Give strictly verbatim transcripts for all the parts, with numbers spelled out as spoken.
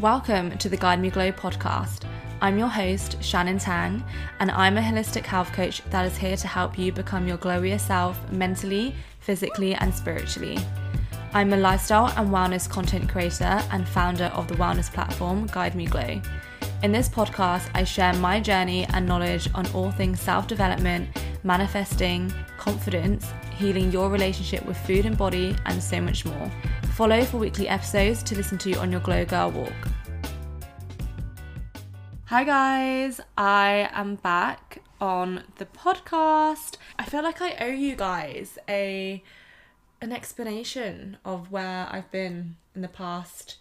Welcome to the Guide Me Glow podcast. I'm your host, Shannon Tang, and I'm a holistic health coach that is here to help you become your glowier self mentally, physically, and spiritually. I'm a lifestyle and wellness content creator and founder of the wellness platform, Guide Me Glow. In this podcast, I share my journey and knowledge on all things self-development, manifesting, confidence, healing your relationship with food and body, and so much more. Follow for weekly episodes to listen to on your Glow Girl Walk. Hi guys, I am back on the podcast. I feel like I owe you guys a an explanation of where I've been in the past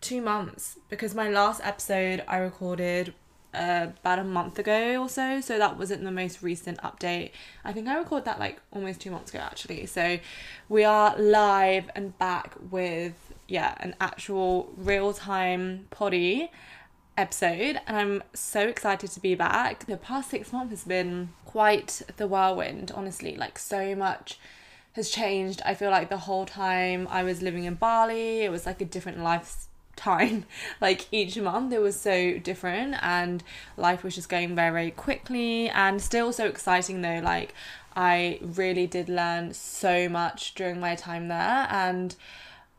two months because my last episode I recorded uh, about a month ago or so, so that wasn't the most recent update. I think I recorded that like almost two months ago actually. So we are live and back with, yeah, an actual real-time poddy episode, and I'm so excited to be back. The past six months has been quite the whirlwind, honestly, like so much has changed. I feel like the whole time I was living in Bali, it was like a different lifetime. Like each month it was so different and life was just going very, very quickly and still so exciting though. Like I really did learn so much during my time there, and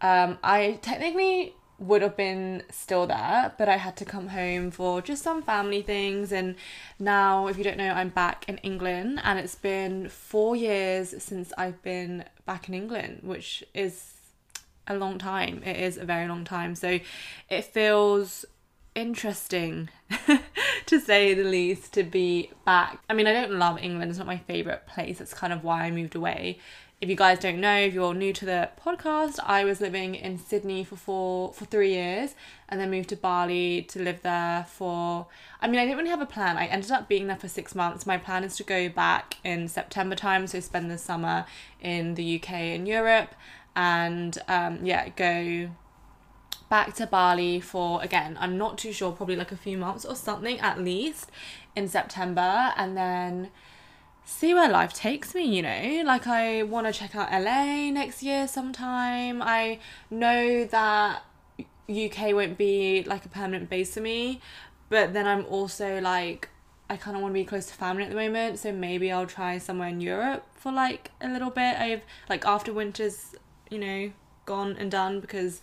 um, I technically would have been still there, but I had to come home for just some family things. And now, if you don't know, I'm back in England, and it's been four years since I've been back in England, which is a long time. It is a very long time. So it feels interesting to say the least to be back. I mean, I don't love England. It's not my favourite place. That's kind of why I moved away. If you guys don't know, if you're new to the podcast, I was living in Sydney for four, for three years and then moved to Bali to live there for, I mean, I didn't really have a plan. I ended up being there for six months. My plan is to go back in September time, so spend the summer in the U K and Europe and, um, yeah, go back to Bali for, again, I'm not too sure, probably like a few months or something at least in September, and then see where life takes me, you know? Like, I want to check out L A next year sometime. I know that U K won't be, like, a permanent base for me, but then I'm also, like, I kind of want to be close to family at the moment, so maybe I'll try somewhere in Europe for, like, a little bit. I've, like, after winter's, you know, gone and done, because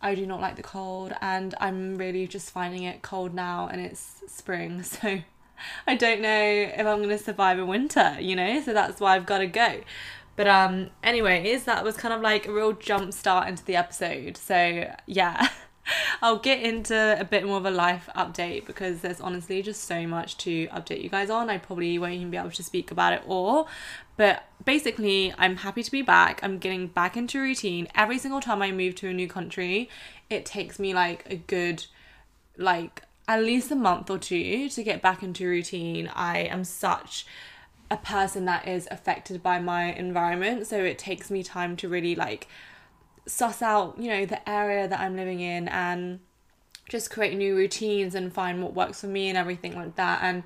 I do not like the cold, and I'm really just finding it cold now, and it's spring, so I don't know if I'm going to survive a winter, you know, so that's why I've got to go. But um, anyways, that was kind of like a real jump start into the episode. So yeah, I'll get into a bit more of a life update because there's honestly just so much to update you guys on. I probably won't even be able to speak about it all. But basically, I'm happy to be back. I'm getting back into routine. Every single time I move to a new country, it takes me like a good, like, at least a month or two to get back into routine. I am such a person that is affected by my environment, so it takes me time to really like suss out, you know, the area that I'm living in and just create new routines and find what works for me and everything like that. And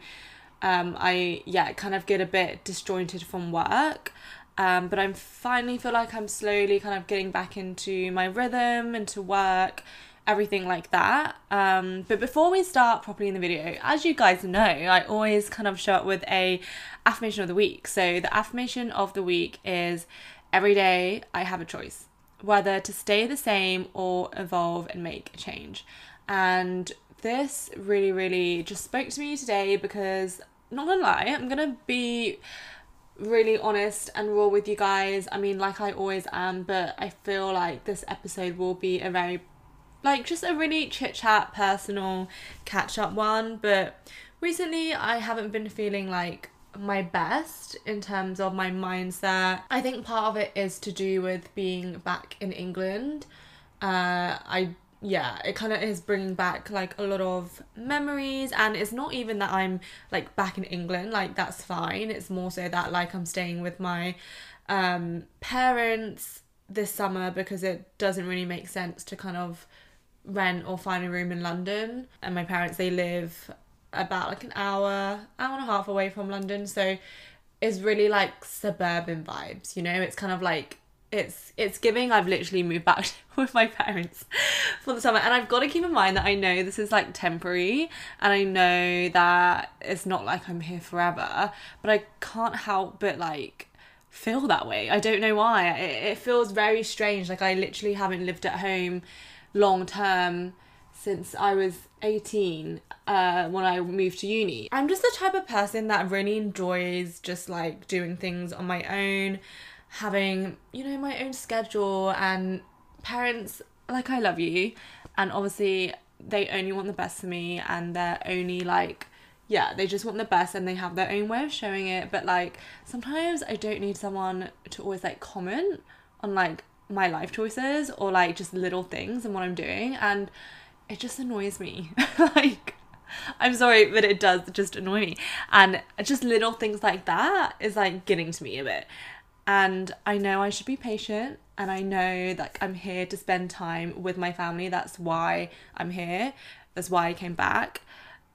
um, I, yeah, kind of get a bit disjointed from work. Um, but I finally feel like I'm slowly kind of getting back into my rhythm, into work, everything like that. Um, but before we start properly in the video, as you guys know, I always kind of show up with a affirmation of the week. So the affirmation of the week is, every day I have a choice, whether to stay the same or evolve and make a change. And this really, really just spoke to me today because, not gonna lie, I'm gonna be really honest and raw with you guys. I mean, like I always am, but I feel like this episode will be a very like just a really chit-chat, personal catch-up one, but recently I haven't been feeling like my best in terms of my mindset. I think part of it is to do with being back in England. Uh, I, yeah, it kind of is bringing back like a lot of memories, and it's not even that I'm like back in England, like that's fine. It's more so that like I'm staying with my um, parents this summer because it doesn't really make sense to kind of rent or find a room in London, and my parents, they live about like an hour hour and a half away from London, so it's really like suburban vibes, you know. It's kind of like it's it's giving I've literally moved back with my parents for the summer, and I've got to keep in mind that I know this is like temporary, and I know that it's not like I'm here forever, but I can't help but like feel that way. I don't know why. It, it feels very strange. Like I literally haven't lived at home long term since I was eighteen, uh, when I moved to uni. I'm just the type of person that really enjoys just like doing things on my own, having, you know, my own schedule, and parents, like, I love you, and obviously they only want the best for me, and they're only like, yeah, they just want the best, and they have their own way of showing it. But like sometimes I don't need someone to always like comment on like my life choices or like just little things and what I'm doing, and it just annoys me. Like, I'm sorry, but it does just annoy me, and just little things like that is like getting to me a bit. And I know I should be patient, and I know that I'm here to spend time with my family. That's why I'm here. That's why I came back.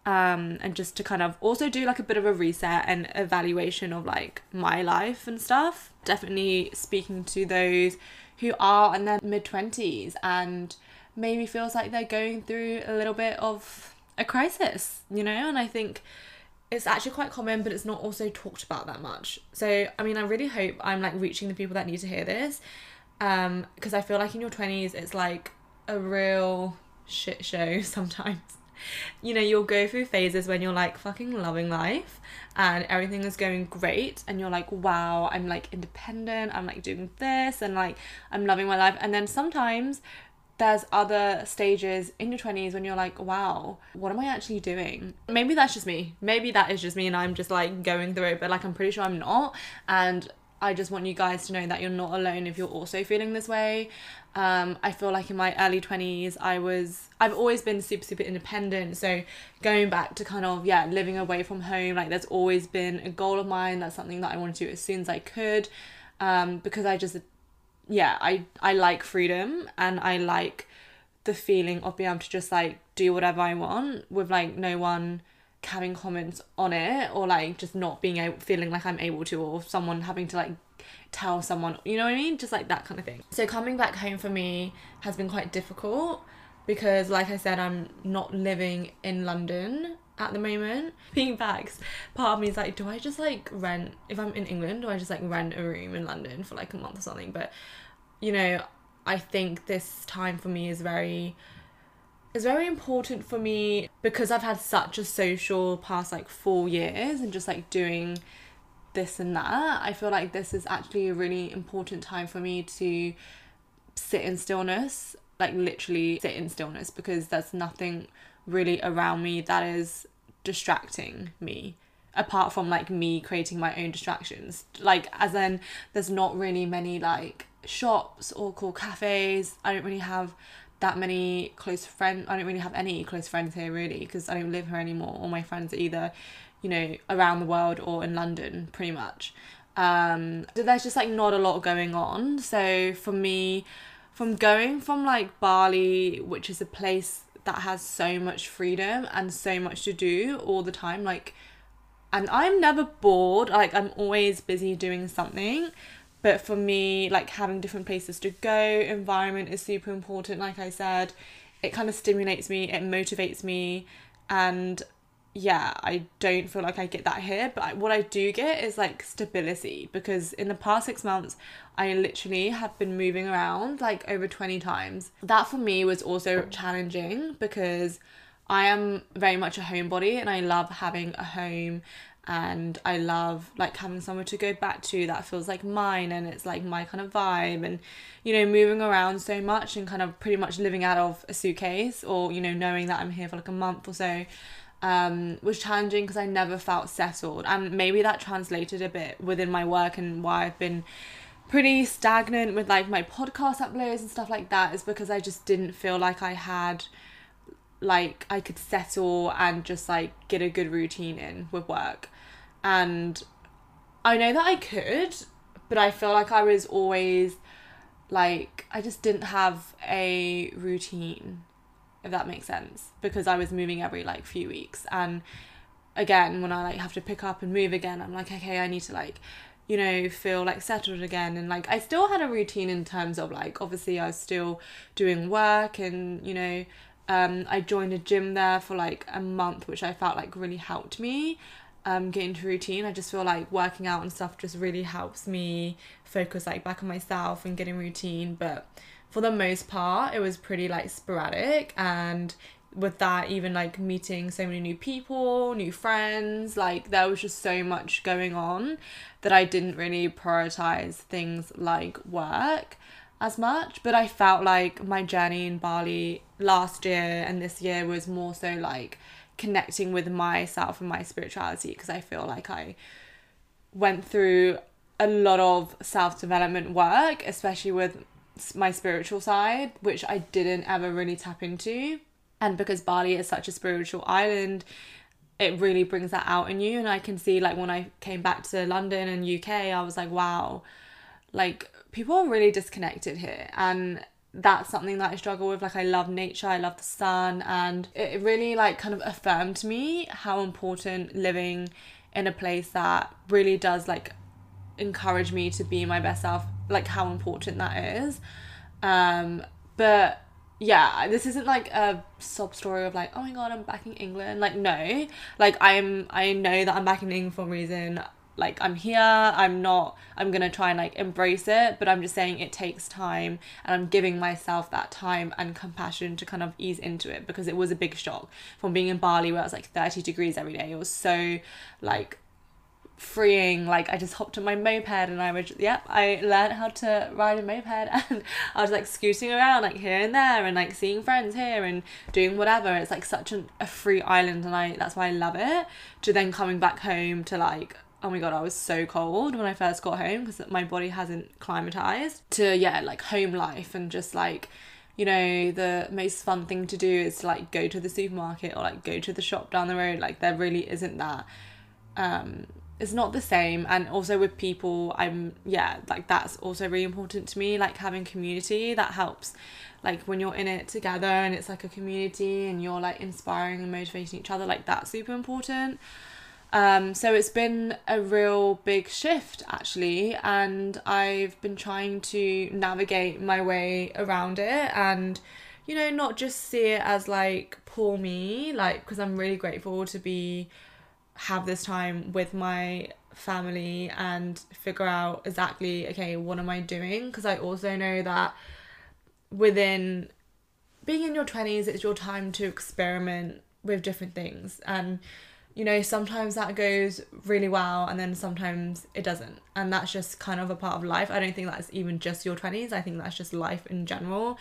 Um, and just to kind of also do like a bit of a reset and evaluation of like my life and stuff. Definitely speaking to those who are in their mid twenties and maybe feels like they're going through a little bit of a crisis, you know? And I think it's actually quite common, but it's not also talked about that much. So, I mean, I really hope I'm like reaching the people that need to hear this, um, because I feel like in your twenties, it's like a real shit show sometimes. You know, you'll go through phases when you're like fucking loving life and everything is going great, and you're like, wow, I'm like independent, I'm like doing this, and like I'm loving my life. And then sometimes there's other stages in your twenties when you're like, wow, what am I actually doing? Maybe that's just me. Maybe that is just me and I'm just like going through it, but like I'm pretty sure I'm not. And I just want you guys to know that you're not alone if you're also feeling this way. Um, I feel like in my early twenties, I was, I've always been super, super independent. So going back to kind of, yeah, living away from home, like that's always been a goal of mine. That's something that I wanted to do as soon as I could. Um, because I just, yeah, I, I like freedom, and I like the feeling of being able to just like do whatever I want with like no one having comments on it, or like just not being able, feeling like I'm able to, or someone having to like tell someone, you know what I mean, just like that kind of thing. So coming back home for me has been quite difficult because, like I said, I'm not living in London at the moment. Being back, part of me is like, do I just like rent, if I'm in England, do I just like rent a room in London for like a month or something? But, you know, I think this time for me is very It's very important for me because I've had such a social past like four years and just like doing this and that. I feel like this is actually a really important time for me to sit in stillness, like literally sit in stillness, because there's nothing really around me that is distracting me apart from like me creating my own distractions. Like, as in, there's not really many like shops or cool cafes. I don't really have that many close friends. I don't really have any close friends here really, because I don't live here anymore. All my friends are either, you know, around the world or in London pretty much. Um, so there's just like not a lot going on. So for me, from going from like Bali, which is a place that has so much freedom and so much to do all the time, like, and I'm never bored, like I'm always busy doing something. But for me, like having different places to go, environment is super important. Like I said, it kind of stimulates me, it motivates me. And yeah, I don't feel like I get that here. But I, what I do get is like stability, because in the past six months, I literally have been moving around like over twenty times. That for me was also challenging because I am very much a homebody and I love having a home. And I love like having somewhere to go back to that feels like mine, and it's like my kind of vibe. And, you know, moving around so much and kind of pretty much living out of a suitcase, or, you know, knowing that I'm here for like a month or so, um, was challenging because I never felt settled. And maybe that translated a bit within my work, and why I've been pretty stagnant with like my podcast uploads and stuff like that is because I just didn't feel like I had like I could settle and just like get a good routine in with work. And I know that I could, but I feel like I was always, like, I just didn't have a routine, if that makes sense, because I was moving every, like, few weeks. And, again, when I, like, have to pick up and move again, I'm like, okay, I need to, like, you know, feel like settled again. And like I still had a routine in terms of like, obviously I was still doing work, and you know, um I joined a gym there for like a month, which I felt like really helped me um get into routine. I just feel like working out and stuff just really helps me focus like back on myself and get in routine. But for the most part it was pretty like sporadic, and with that, even like meeting so many new people, new friends, like there was just so much going on that I didn't really prioritize things like work as much. But I felt like my journey in Bali last year and this year was more so like connecting with myself and my spirituality, because I feel like I went through a lot of self-development work, especially with my spiritual side, which I didn't ever really tap into. And because Bali is such a spiritual island, it really brings that out in you. And I can see like when I came back to London and U K, I was like, wow, like people are really disconnected here. And that's something that I struggle with. Like I love nature, I love the sun, and it really like kind of affirmed me how important living in a place that really does like encourage me to be my best self, like how important that is. Um, but yeah, this isn't like a sob story of like, oh my god, I'm back in England. Like no, like I'm I know that I'm back in England for a reason. Like I'm here, I'm not I'm gonna try and like embrace it, but I'm just saying it takes time, and I'm giving myself that time and compassion to kind of ease into it, because it was a big shock from being in Bali where it was like thirty degrees every day. It was so like freeing. Like I just hopped on my moped and I was, yep, I learned how to ride a moped, and I was like scooting around like here and there and like seeing friends here and doing whatever. It's like such an, a free island, and I that's why I love it. To then coming back home to like, oh my god, I was so cold when I first got home because my body hasn't climatized to yeah like home life. And just like, you know, the most fun thing to do is to like go to the supermarket or like go to the shop down the road. Like there really isn't that um it's not the same. And also with people, I'm yeah like that's also really important to me, like having community that helps, like when you're in it together and it's like a community and you're like inspiring and motivating each other, like that's super important. Um so it's been a real big shift actually, and I've been trying to navigate my way around it and, you know, not just see it as like poor me, like because I'm really grateful to be have this time with my family and figure out exactly, okay, what am I doing? Because I also know that within being in your twenties, it's your time to experiment with different things. And, you know, sometimes that goes really well and then sometimes it doesn't. And that's just kind of a part of life. I don't think that's even just your twenties. I think that's just life in general.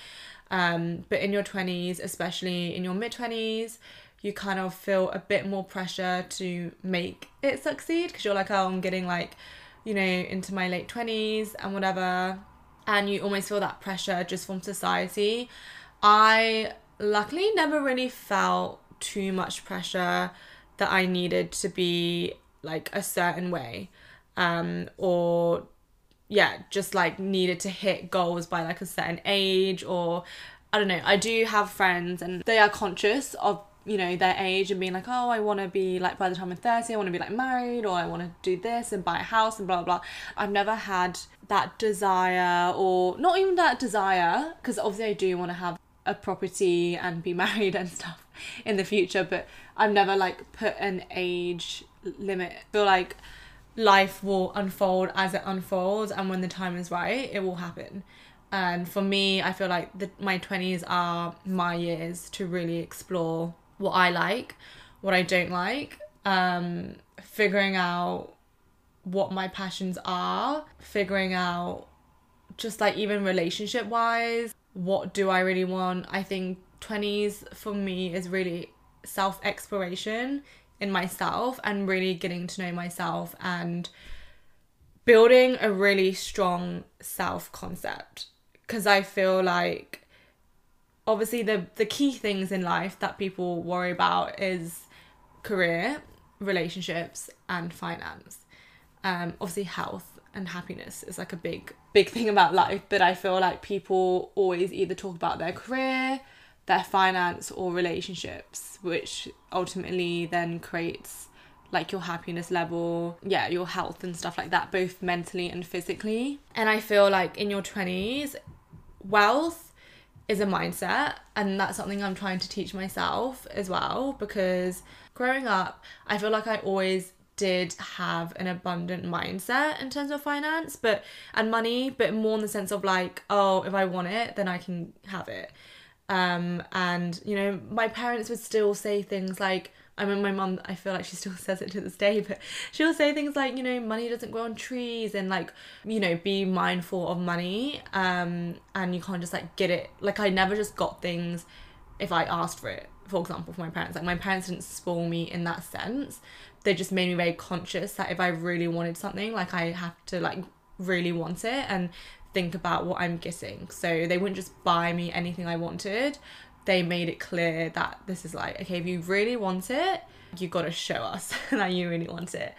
Um, but in your twenties, especially in your mid-twenties, you kind of feel a bit more pressure to make it succeed because you're like, oh, I'm getting like, you know, into my late twenties and whatever. And you almost feel that pressure just from society. I luckily never really felt too much pressure that I needed to be like a certain way, um, or yeah, just like needed to hit goals by like a certain age, or I don't know. I do have friends and they are conscious of, you know, their age and being like, oh, I want to be like, by the time I'm thirty, I want to be like married, or I want to do this and buy a house and blah, blah, blah. I've never had that desire, or not even that desire, because obviously I do want to have a property and be married and stuff in the future, but I've never like put an age limit. I feel like life will unfold as it unfolds, and when the time is right, it will happen. And for me, I feel like the, my twenties are my years to really explore what I like, what I don't like, um, figuring out what my passions are, figuring out just like even relationship wise, what do I really want? I think twenties for me is really self-exploration in myself and really getting to know myself and building a really strong self-concept. Because I feel like obviously the the key things in life that people worry about is career, relationships and finance. Um, obviously health and happiness is like a big, big thing about life. But I feel like people always either talk about their career, their finance or relationships, which ultimately then creates like your happiness level, yeah, your health and stuff like that, both mentally and physically. And I feel like in your twenties, wealth is a mindset, and that's something I'm trying to teach myself as well, because growing up, I feel like I always did have an abundant mindset in terms of finance but and money, but more in the sense of like, oh, if I want it, then I can have it. Um, and, you know, my parents would still say things like, I mean, my mum, I feel like she still says it to this day, but she'll say things like, you know, money doesn't grow on trees, and like, you know, be mindful of money, um, and you can't just like get it. Like, I never just got things if I asked for it, for example, for my parents. Like, my parents didn't spoil me in that sense. They just made me very conscious that if I really wanted something, like, I have to like really want it and think about what I'm getting. So they wouldn't just buy me anything I wanted. They made it clear that this is like, okay, if you really want it, you got to show us that you really want it.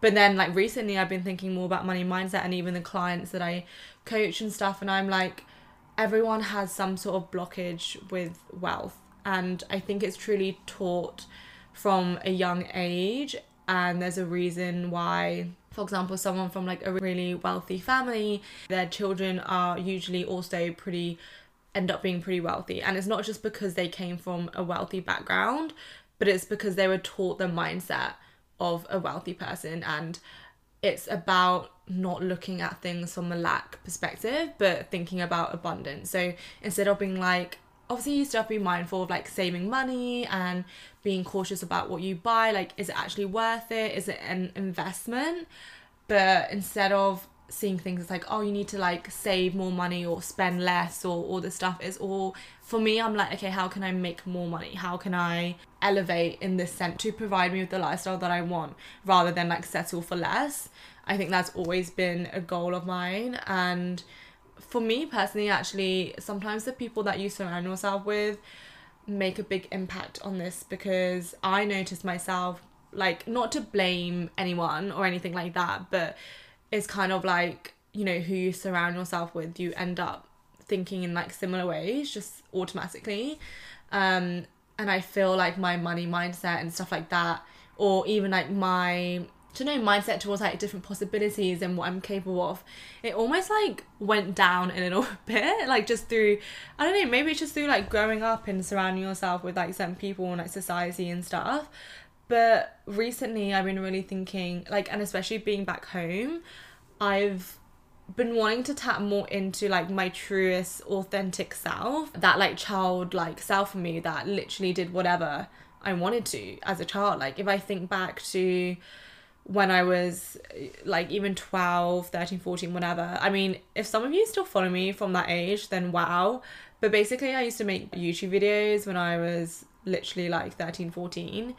But then like recently I've been thinking more about money mindset, and even the clients that I coach and stuff, and I'm like, everyone has some sort of blockage with wealth, and I think it's truly taught from a young age. And there's a reason why, for example, someone from like a really wealthy family, their children are usually also pretty, end up being pretty wealthy. And it's not just because they came from a wealthy background, but it's because they were taught the mindset of a wealthy person. And it's about not looking at things from a lack perspective, but thinking about abundance. So instead of being like, obviously you still have to be mindful of like saving money and being cautious about what you buy, like, is it actually worth it, is it an investment? But instead of seeing things as like, oh, you need to like save more money or spend less or all this stuff, is all, for me, I'm like, okay, how can I make more money, how can I elevate in this sense to provide me with the lifestyle that I want, rather than like settle for less. I think that's always been a goal of mine. And for me personally, actually, sometimes the people that you surround yourself with make a big impact on this, because I noticed myself, like, not to blame anyone or anything like that, but it's kind of like, you know, who you surround yourself with, you end up thinking in like similar ways just automatically. Um, and I feel like my money mindset and stuff like that, or even like my to know mindset towards like different possibilities and what I'm capable of, it almost like went down a little bit, like just through, I don't know, maybe it's just through like growing up and surrounding yourself with like certain people and like society and stuff. But recently I've been really thinking, like, and especially being back home, I've been wanting to tap more into like my truest authentic self, that like childlike self of me that literally did whatever I wanted to as a child. Like, if I think back to when I was like even twelve, thirteen, fourteen, whatever. I mean, if some of you still follow me from that age, then wow. But basically I used to make YouTube videos when I was literally like thirteen, fourteen,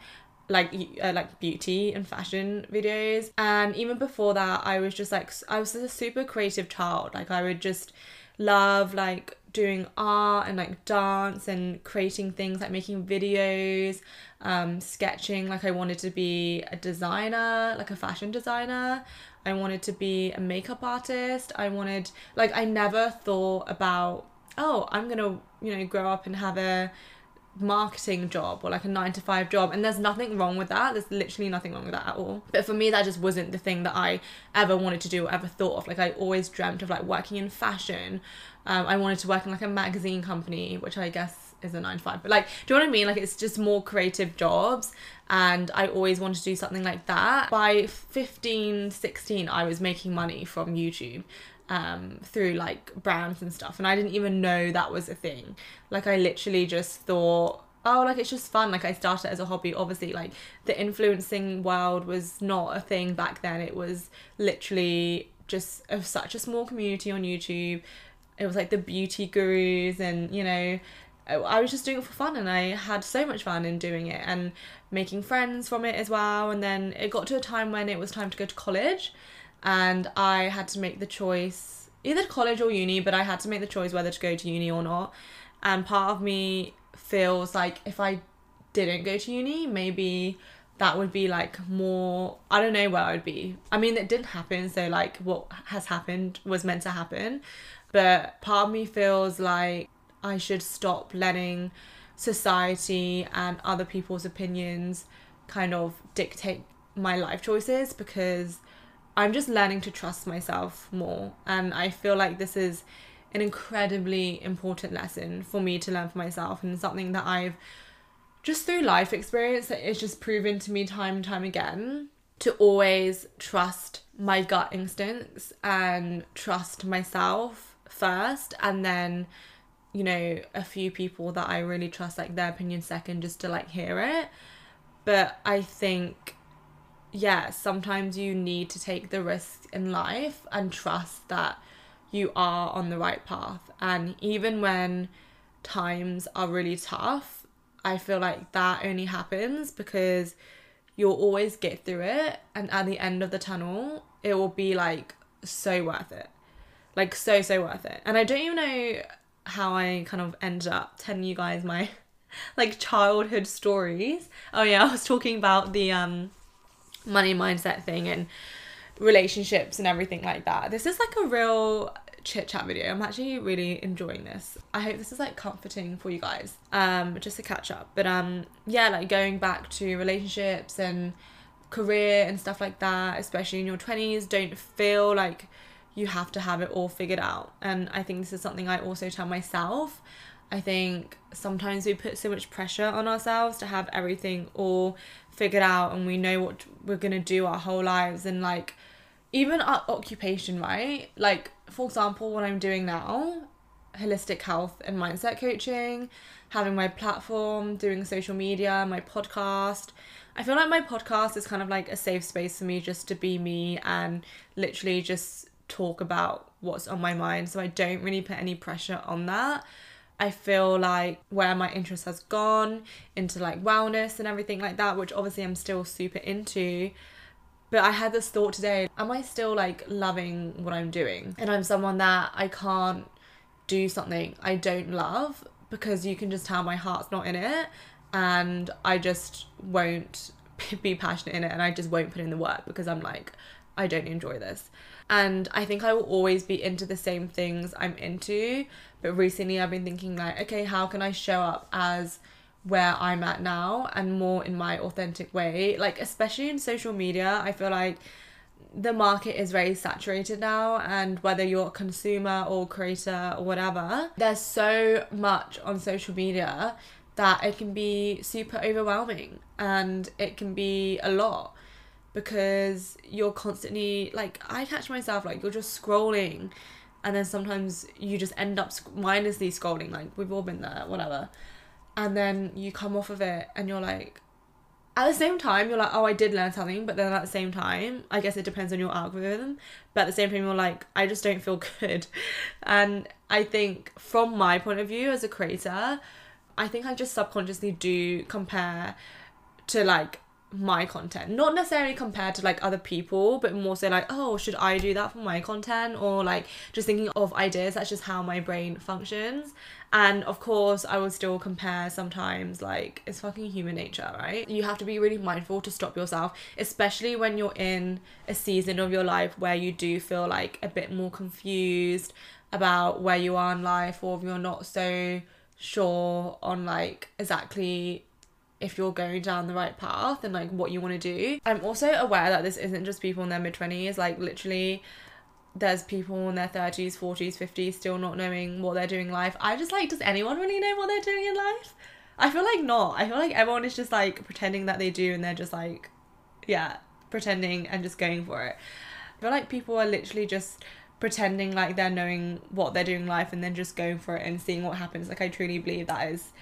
like uh, like beauty and fashion videos. And even before that, I was just like, I was a super creative child. Like, I would just love like doing art and like dance and creating things, like making videos, um, sketching. Like, I wanted to be a designer, like a fashion designer. I wanted to be a makeup artist. I wanted, like, I never thought about, oh, I'm gonna, you know, grow up and have a marketing job or like a nine to five job. And there's nothing wrong with that. There's literally nothing wrong with that at all. But for me, that just wasn't the thing that I ever wanted to do or ever thought of. Like, I always dreamt of like working in fashion. Um, I wanted to work in like a magazine company, which I guess is a nine to five. But like, do you know what I mean? Like, it's just more creative jobs. And I always wanted to do something like that. By fifteen, sixteen, I was making money from YouTube. Um, through like brands and stuff, and I didn't even know that was a thing. Like, I literally just thought, oh, like, it's just fun. Like, I started as a hobby. Obviously, like, the influencing world was not a thing back then. It was literally just a, such a small community on YouTube. It was like the beauty gurus, and, you know, I was just doing it for fun, and I had so much fun in doing it and making friends from it as well. And then it got to a time when it was time to go to college, and I had to make the choice, either college or uni, but I had to make the choice whether to go to uni or not. And part of me feels like if I didn't go to uni, maybe that would be like more, I don't know where I would be. I mean, it didn't happen, so like what has happened was meant to happen. But part of me feels like I should stop letting society and other people's opinions kind of dictate my life choices, because I'm just learning to trust myself more. And I feel like this is an incredibly important lesson for me to learn for myself, and something that I've just through life experience that it's just proven to me time and time again, to always trust my gut instincts and trust myself first, and then, you know, a few people that I really trust, like their opinion second, just to like hear it. But I think, yeah, sometimes you need to take the risk in life and trust that you are on the right path. And even when times are really tough, I feel like that only happens because you'll always get through it, and at the end of the tunnel it will be like so worth it, like so so worth it. And I don't even know how I kind of ended up telling you guys my like childhood stories. Oh yeah, I was talking about the um money mindset thing and relationships and everything like that. This is like a real chit chat video. I'm actually really enjoying this. I hope this is like comforting for you guys, um just to catch up. But um yeah, like going back to relationships and career and stuff like that, especially in your twenties, don't feel like you have to have it all figured out. And I think this is something I also tell myself. I think sometimes we put so much pressure on ourselves to have everything all figured out, and we know what we're gonna do our whole lives, and like even our occupation, right? Like, for example, what I'm doing now, holistic health and mindset coaching, having my platform, doing social media, my podcast. I feel like my podcast is kind of like a safe space for me just to be me and literally just talk about what's on my mind. So I don't really put any pressure on that. I feel like where my interest has gone into like wellness and everything like that, which obviously I'm still super into. But I had this thought today, am I still like loving what I'm doing? And I'm someone that I can't do something I don't love, because you can just tell my heart's not in it, and I just won't be passionate in it, and I just won't put in the work because I'm like, I don't enjoy this. And I think I will always be into the same things I'm into. But recently I've been thinking like, okay, how can I show up as where I'm at now and more in my authentic way, like especially in social media. I feel like the market is very saturated now, and whether you're a consumer or creator or whatever, there's so much on social media that it can be super overwhelming, and it can be a lot because you're constantly like, I catch myself like you're just scrolling, and then sometimes you just end up mindlessly scrolling, like we've all been there, whatever. And then you come off of it and you're like, at the same time, you're like, oh, I did learn something. But then at the same time, I guess it depends on your algorithm. But at the same time, you're like, I just don't feel good. And I think from my point of view as a creator, I think I just subconsciously do compare to like my content. Not necessarily compared to like other people, but more so like, oh, should I do that for my content? Or like just thinking of ideas. That's just how my brain functions. And of course I will still compare sometimes, like it's fucking human nature, right? You have to be really mindful to stop yourself, especially when you're in a season of your life where you do feel like a bit more confused about where you are in life, or if you're not so sure on like exactly if you're going down the right path and like what you want to do. I'm also aware that this isn't just people in their mid twenties, like literally there's people in their thirties, forties, fifties still not knowing what they're doing in life. I just like, does anyone really know what they're doing in life? I feel like not. I feel like everyone is just like pretending that they do, and they're just like, yeah, pretending and just going for it. I feel like people are literally just pretending like they're knowing what they're doing in life and then just going for it and seeing what happens. Like I truly believe that is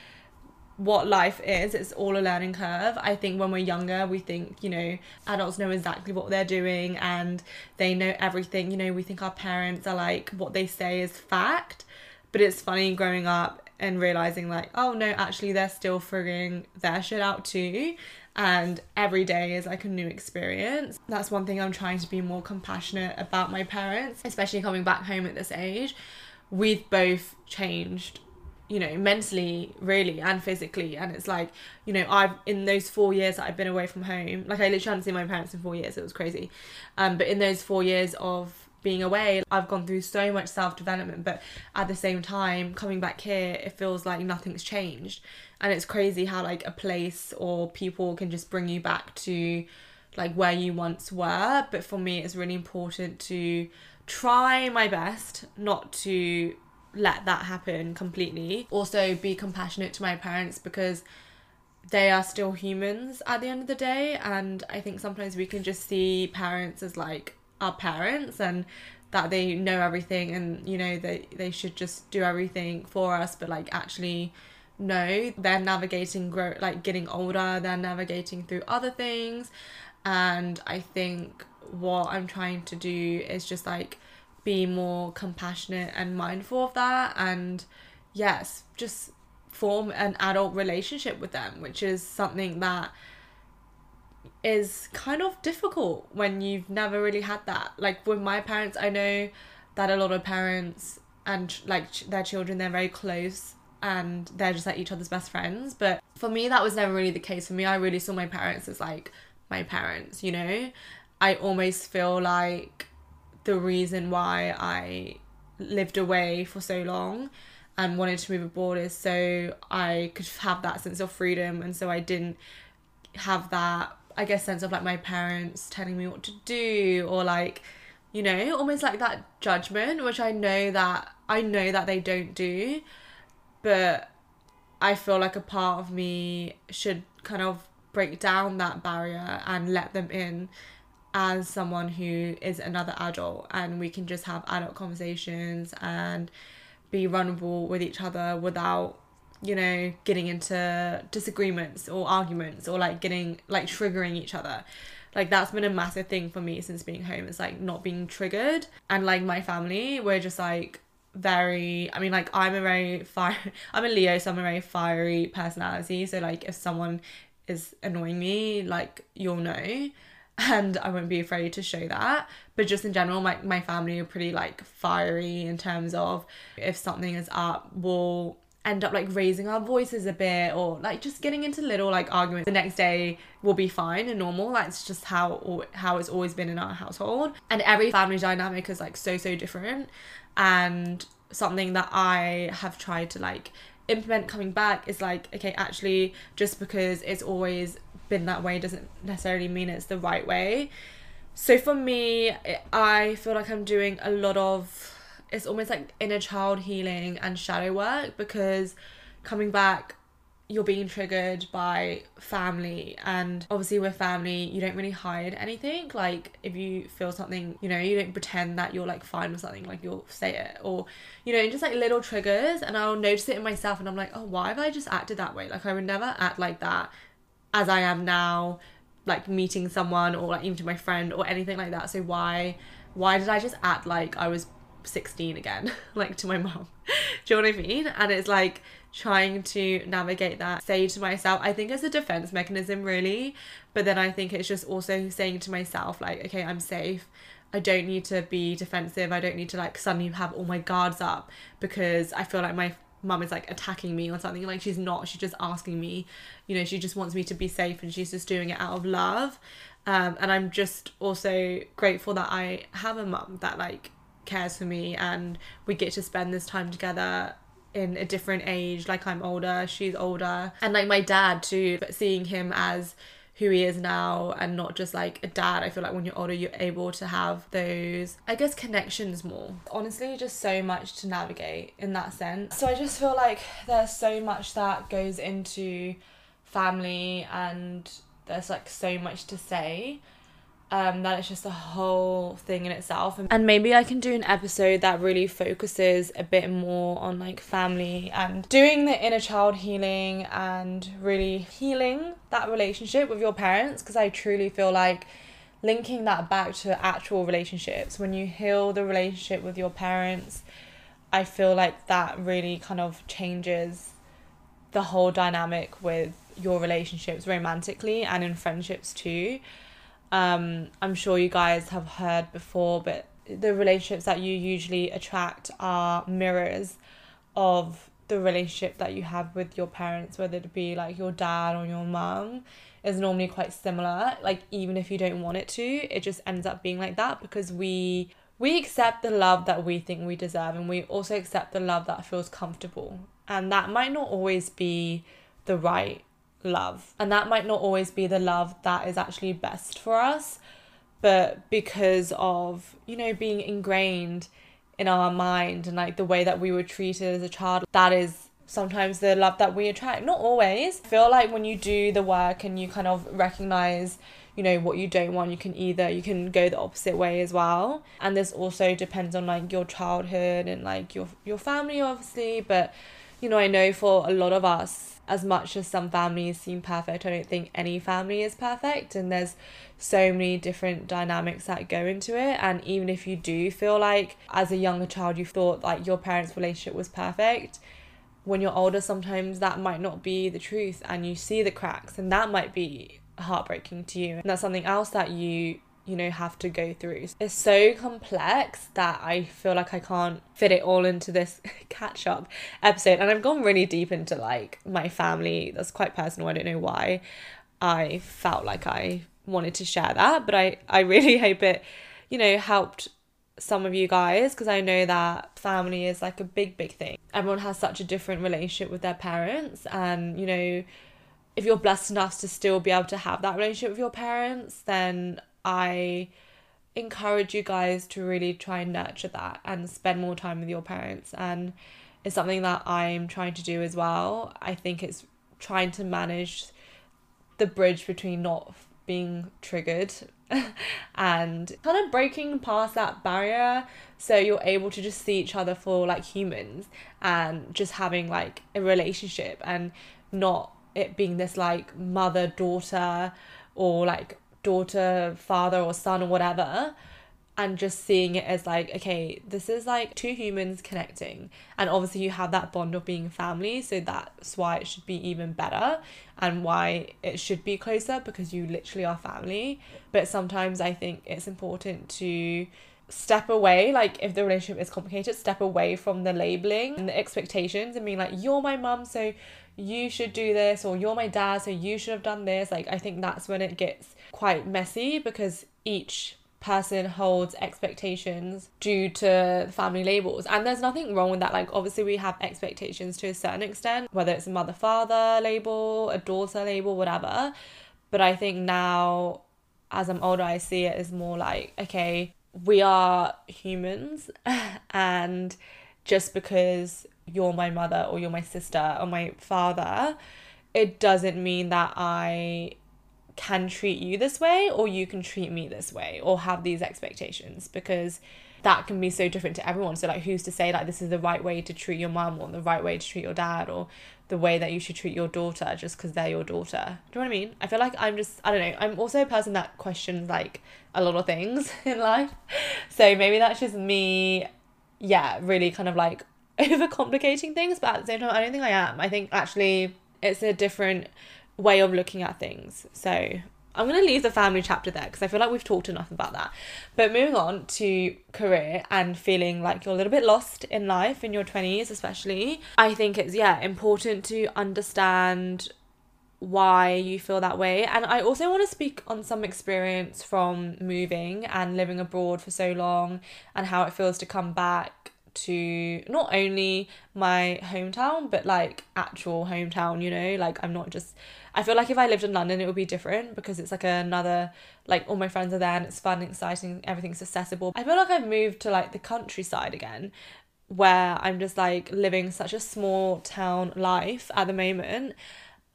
what life is. It's all a learning curve. I think when we're younger we think, you know, adults know exactly what they're doing and they know everything. You know, we think our parents are like, what they say is fact. But it's funny growing up and realizing like, oh no, actually they're still figuring their shit out too, and every day is like a new experience. That's one thing I'm trying to be more compassionate about my parents, especially coming back home at this age. We've both changed, you know, mentally really and physically. And it's like, you know, I've in those four years that I've been away from home, like I literally hadn't seen my parents in four years. It was crazy. Um but in those four years of being away, I've gone through so much self-development, but at the same time coming back here it feels like nothing's changed. And it's crazy how like a place or people can just bring you back to like where you once were. But for me, it's really important to try my best not to let that happen completely. Also be compassionate to my parents, because they are still humans at the end of the day, and I think sometimes we can just see parents as like our parents and that they know everything, and you know they they should just do everything for us. But like actually no, they're navigating grow like getting older, they're navigating through other things. And I think what I'm trying to do is just like be more compassionate and mindful of that, and yes, just form an adult relationship with them, which is something that is kind of difficult when you've never really had that. Like with my parents, I know that a lot of parents and like ch- their children, they're very close and they're just like each other's best friends. But for me, that was never really the case. For me, I really saw my parents as like my parents, you know. I almost feel like the reason why I lived away for so long and wanted to move abroad is so I could have that sense of freedom, and so I didn't have that, I guess, sense of like my parents telling me what to do, or like, you know, almost like that judgment, which I know that I know that they don't do, but I feel like a part of me should kind of break down that barrier and let them in as someone who is another adult, and we can just have adult conversations and be vulnerable with each other without, you know, getting into disagreements or arguments or like getting like triggering each other. Like that's been a massive thing for me since being home. It's like not being triggered. And like my family, we're just like very, I mean like I'm a very fire I'm a Leo, so I'm a very fiery personality, so like if someone is annoying me, like you'll know, and I won't be afraid to show that. But just in general, my, my family are pretty like fiery in terms of if something is up, we'll end up like raising our voices a bit, or like just getting into little like arguments. The next day will be fine and normal. That's just how how it's always been in our household. And every family dynamic is like so so different, and something that I have tried to like implement coming back is like, okay, actually just because it's always been that way doesn't necessarily mean it's the right way. So for me, I feel like I'm doing a lot of, it's almost like inner child healing and shadow work, because coming back you're being triggered by family, and obviously with family you don't really hide anything. Like if you feel something, you know, you don't pretend that you're like fine with something, like you'll say it, or you know, just like little triggers. And I'll notice it in myself and I'm like, oh, why have I just acted that way? Like I would never act like that as I am now, like meeting someone or like even to my friend or anything like that. So why why did I just act like I was sixteen again, like to my mom? Do you know what I mean? And it's like trying to navigate that, say to myself, I think it's a defense mechanism really, but then I think it's just also saying to myself like, okay, I'm safe, I don't need to be defensive, I don't need to like suddenly have all my guards up because I feel like my mum is like attacking me or something. Like she's not, she's just asking me, you know, she just wants me to be safe, and she's just doing it out of love. Um, and I'm just also grateful that I have a mum that like cares for me, and we get to spend this time together in a different age. Like I'm older, she's older, and like my dad too, but seeing him as who he is now and not just like a dad. I feel like when you're older you're able to have those, I guess, connections more. Honestly, just so much to navigate in that sense. So I just feel like there's so much that goes into family, and there's like so much to say, um, that it's just a whole thing in itself. And maybe I can do an episode that really focuses a bit more on like family and doing the inner child healing and really healing that relationship with your parents, because I truly feel like linking that back to actual relationships, when you heal the relationship with your parents, I feel like that really kind of changes the whole dynamic with your relationships romantically and in friendships too. Um, I'm sure you guys have heard before, but the relationships that you usually attract are mirrors of the relationship that you have with your parents, whether it be like your dad or your mum, is normally quite similar. Like even if you don't want it to, it just ends up being like that, because we we accept the love that we think we deserve, and we also accept the love that feels comfortable, and that might not always be the right love. And that might not always be the love that is actually best for us, but because of, you know, being ingrained in our mind and like the way that we were treated as a child, that is sometimes the love that we attract. Not always. I feel like when you do the work and you kind of recognize, you know, what you don't want, you can either, you can go the opposite way as well. And this also depends on like your childhood and like your your family, obviously. But, you know, I know for a lot of us, as much as some families seem perfect, I don't think any family is perfect. And there's so many different dynamics that go into it. And even if you do feel like as a younger child, you thought like your parents' relationship was perfect, when you're older, sometimes that might not be the truth and you see the cracks, and that might be heartbreaking to you. And that's something else that you, you know, have to go through. It's so complex that I feel like I can't fit it all into this catch-up episode. And I've gone really deep into like my family. That's quite personal. I don't know why I felt like I wanted to share that, but I, I really hope it, you know, helped some of you guys, because I know that family is like a big, big thing. Everyone has such a different relationship with their parents, and, you know, if you're blessed enough to still be able to have that relationship with your parents, then I encourage you guys to really try and nurture that and spend more time with your parents. And it's something that I'm trying to do as well. I think it's trying to manage the bridge between not being triggered and kind of breaking past that barrier, so you're able to just see each other for like humans and just having like a relationship, and not it being this like mother daughter or like daughter father or son or whatever, and just seeing it as like, okay, this is like two humans connecting. And obviously you have that bond of being family, so that's why it should be even better and why it should be closer, because you literally are family. But sometimes I think it's important to step away, like if the relationship is complicated, step away from the labeling and the expectations and being like, you're my mum, so you should do this, or you're my dad, so you should have done this. Like, I think that's when it gets quite messy, because each person holds expectations due to family labels, and there's nothing wrong with that. Like, obviously we have expectations to a certain extent, whether it's a mother father label, a daughter label, whatever. But I think now as I'm older, I see it as more like, okay, we are humans, and just because you're my mother or you're my sister or my father, it doesn't mean that I can treat you this way or you can treat me this way or have these expectations, because that can be so different to everyone. So like, who's to say like this is the right way to treat your mum or the right way to treat your dad or the way that you should treat your daughter just because they're your daughter? Do you know what I mean? I feel like I'm just, I don't know, I'm also a person that questions like a lot of things in life, so maybe that's just me, yeah, really kind of like overcomplicating things. But at the same time, I don't think I am. I think actually it's a different way of looking at things. So I'm going to leave the family chapter there because I feel like we've talked enough about that. But moving on to career and feeling like you're a little bit lost in life in your twenties especially, I think it's, yeah, important to understand why you feel that way. And I also want to speak on some experience from moving and living abroad for so long and how it feels to come back to not only my hometown but like actual hometown, you know, like I'm not just, I feel like if I lived in London it would be different because it's like another, like all my friends are there and it's fun, exciting, everything's accessible. I feel like I've moved to like the countryside again, where I'm just like living such a small town life at the moment,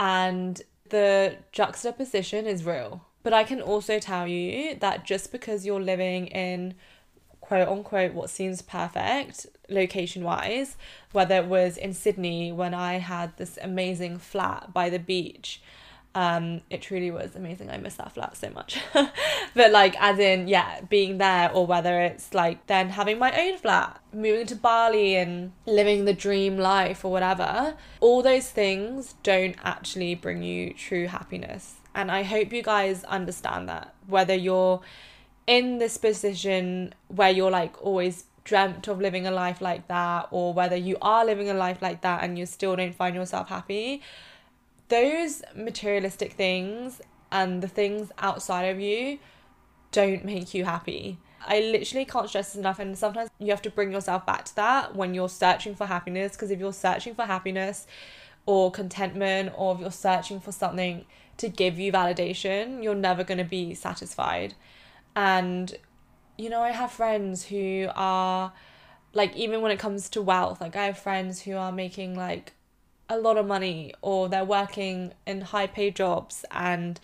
and the juxtaposition is real. But I can also tell you that just because you're living in quote unquote what seems perfect location wise, whether it was in Sydney when I had this amazing flat by the beach, um it truly was amazing, I miss that flat so much but like as in, yeah, being there, or whether it's like then having my own flat, moving to Bali and living the dream life or whatever, all those things don't actually bring you true happiness. And I hope you guys understand that, whether you're in this position where you're like always dreamt of living a life like that, or whether you are living a life like that and you still don't find yourself happy, those materialistic things and the things outside of you don't make you happy. I literally can't stress this enough, and sometimes you have to bring yourself back to that when you're searching for happiness, because if you're searching for happiness or contentment, or if you're searching for something to give you validation, you're never going to be satisfied. And, you know, I have friends who are, like, even when it comes to wealth, like, I have friends who are making, like, a lot of money, or they're working in high paid jobs and,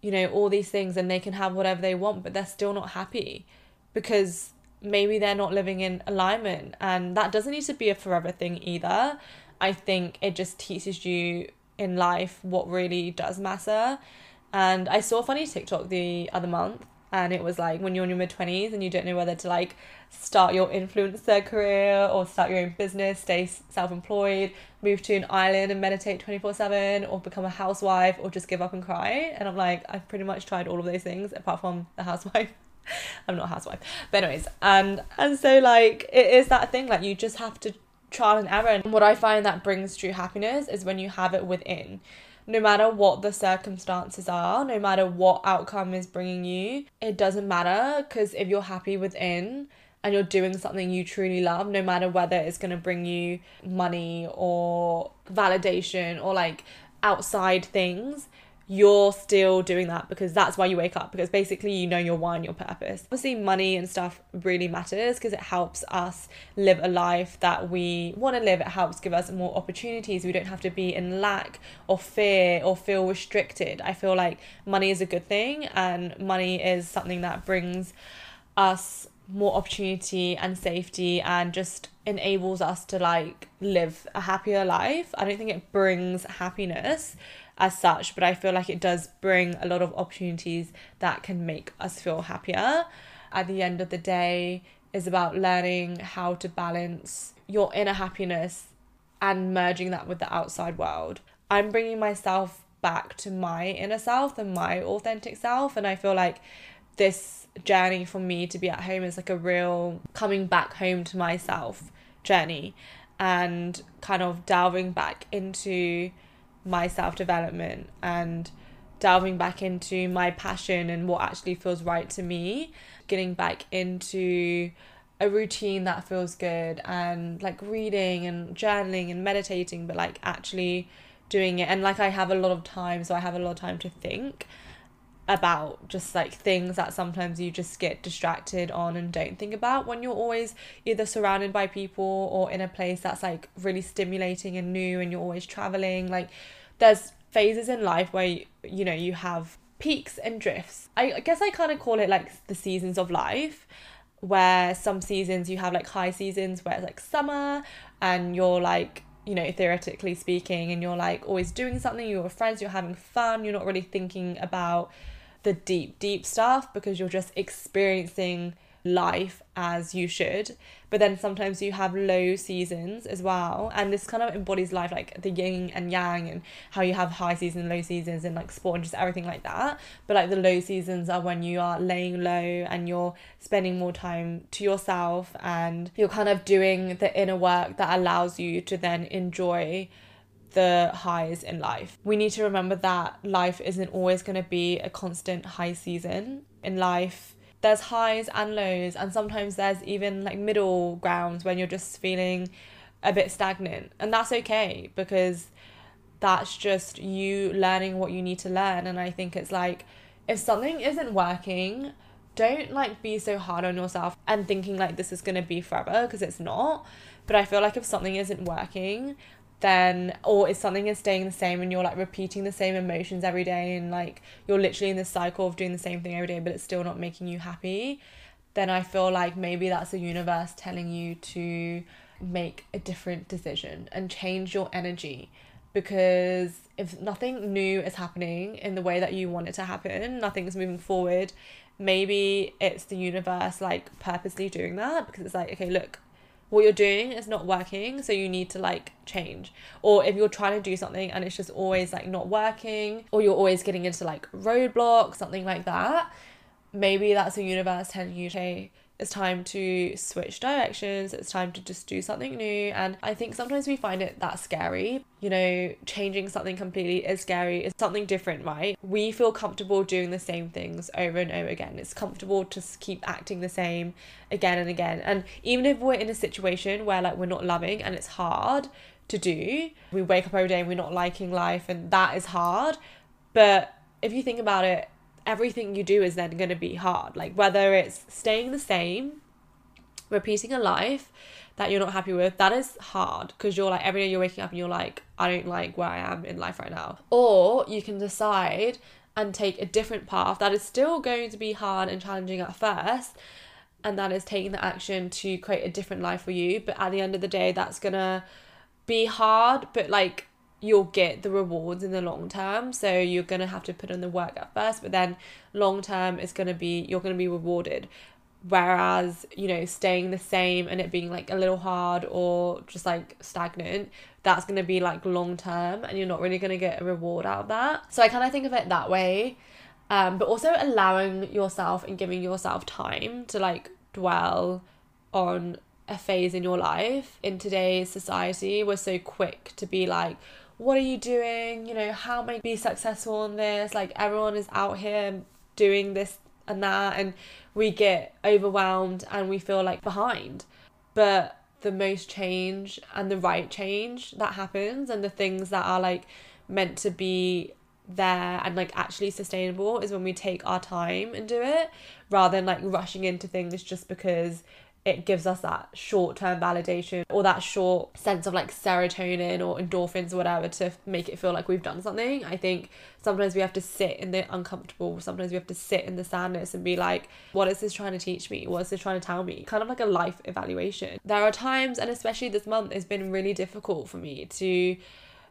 you know, all these things, and they can have whatever they want, but they're still not happy because maybe they're not living in alignment. And that doesn't need to be a forever thing either. I think it just teaches you in life what really does matter. And I saw a funny TikTok the other month, and it was like, when you're in your mid-twenties and you don't know whether to, like, start your influencer career or start your own business, stay self-employed, move to an island and meditate twenty-four seven, or become a housewife, or just give up and cry. And I'm like, I've pretty much tried all of those things apart from the housewife. I'm not a housewife. But anyways, and, and so, like, it is that thing, like, you just have to trial and error. And what I find that brings true happiness is when you have it within. No matter what the circumstances are, no matter what outcome is bringing you, it doesn't matter, because if you're happy within and you're doing something you truly love, no matter whether it's going to bring you money or validation or, like, outside things, you're still doing that, because that's why you wake up, because basically you know your why and your purpose. Obviously money and stuff really matters because it helps us live a life that we want to live. It helps give us more opportunities. We don't have to be in lack or fear or feel restricted. I feel like money is a good thing, and money is something that brings us more opportunity and safety and just enables us to, like, live a happier life. I don't think it brings happiness as such, but I feel like it does bring a lot of opportunities that can make us feel happier. At the end of the day, is about learning how to balance your inner happiness and merging that with the outside world. I'm bringing myself back to my inner self and my authentic self, and I feel like this journey for me to be at home is like a real coming back home to myself journey, and kind of delving back into my self-development and delving back into my passion and what actually feels right to me, getting back into a routine that feels good, and, like, reading and journaling and meditating, but, like, actually doing it. And, like, I have a lot of time, so I have a lot of time to think about just, like, things that sometimes you just get distracted on and don't think about when you're always either surrounded by people or in a place that's, like, really stimulating and new, and you're always traveling. Like, there's phases in life where, you know, you have peaks and drifts. I guess I kind of call it, like, the seasons of life, where some seasons you have, like, high seasons where it's, like, summer and you're, like, you know, theoretically speaking, and you're, like, always doing something, you're with friends, you're having fun, you're not really thinking about the deep, deep stuff because you're just experiencing life as you should. But then sometimes you have low seasons as well, and this kind of embodies life, like the yin and yang, and how you have high seasons, low seasons, and, like, sport and just everything like that. But, like, the low seasons are when you are laying low and you're spending more time to yourself, and you're kind of doing the inner work that allows you to then enjoy the highs in life. We need to remember that life isn't always going to be a constant high season in life. There's highs and lows, and sometimes there's even, like, middle grounds when you're just feeling a bit stagnant, and that's okay, because that's just you learning what you need to learn. And I think it's like, if something isn't working, don't, like, be so hard on yourself and thinking, like, this is going to be forever, because it's not. But I feel like if something isn't working, then, or if something is staying the same and you're, like, repeating the same emotions every day, and, like, you're literally in this cycle of doing the same thing every day but it's still not making you happy, then I feel like maybe that's the universe telling you to make a different decision and change your energy. Because if nothing new is happening in the way that you want it to happen, nothing's moving forward, maybe it's the universe, like, purposely doing that, because it's like, okay, look, what you're doing is not working, so you need to, like, change. Or if you're trying to do something and it's just always, like, not working, or you're always getting into, like, roadblocks, something like that, maybe that's the universe telling you, hey, it's time to switch directions, it's time to just do something new. And I think sometimes we find it that scary, you know, changing something completely is scary, it's something different, right? We feel comfortable doing the same things over and over again. It's comfortable to keep acting the same again and again. And even if we're in a situation where, like, we're not loving and it's hard, to do. We wake up every day and we're not liking life, and that is hard. But if you think about it, everything you do is then going to be hard. Like, whether it's staying the same, repeating a life that you're not happy with, that is hard, because you're like, every day you're waking up and you're like, I don't like where I am in life right now. Or you can decide and take a different path that is still going to be hard and challenging at first, and that is taking the action to create a different life for you. But at the end of the day, that's gonna be hard, but like, you'll get the rewards in the long term. So you're gonna have to put in the work at first, but then long term it's gonna be, you're gonna be rewarded. Whereas, you know, staying the same and it being like a little hard or just like stagnant, that's going to be like long term and you're not really going to get a reward out of that. So I kind of think of it that way. Um, but also allowing yourself and giving yourself time to like dwell on a phase in your life. In today's society, we're so quick to be like, what are you doing? You know, how am I going to be successful in this? Like, everyone is out here doing this and that, and we get overwhelmed and we feel like behind. But the most change and the right change that happens, and the things that are like meant to be there and like actually sustainable, is when we take our time and do it, rather than like rushing into things just because it gives us that short-term validation or that short sense of like serotonin or endorphins or whatever to make it feel like we've done something. I think sometimes we have to sit in the uncomfortable. Sometimes we have to sit in the sadness and be like, what is this trying to teach me? What is this trying to tell me? Kind of like a life evaluation. There are times, and especially this month, it's been really difficult for me to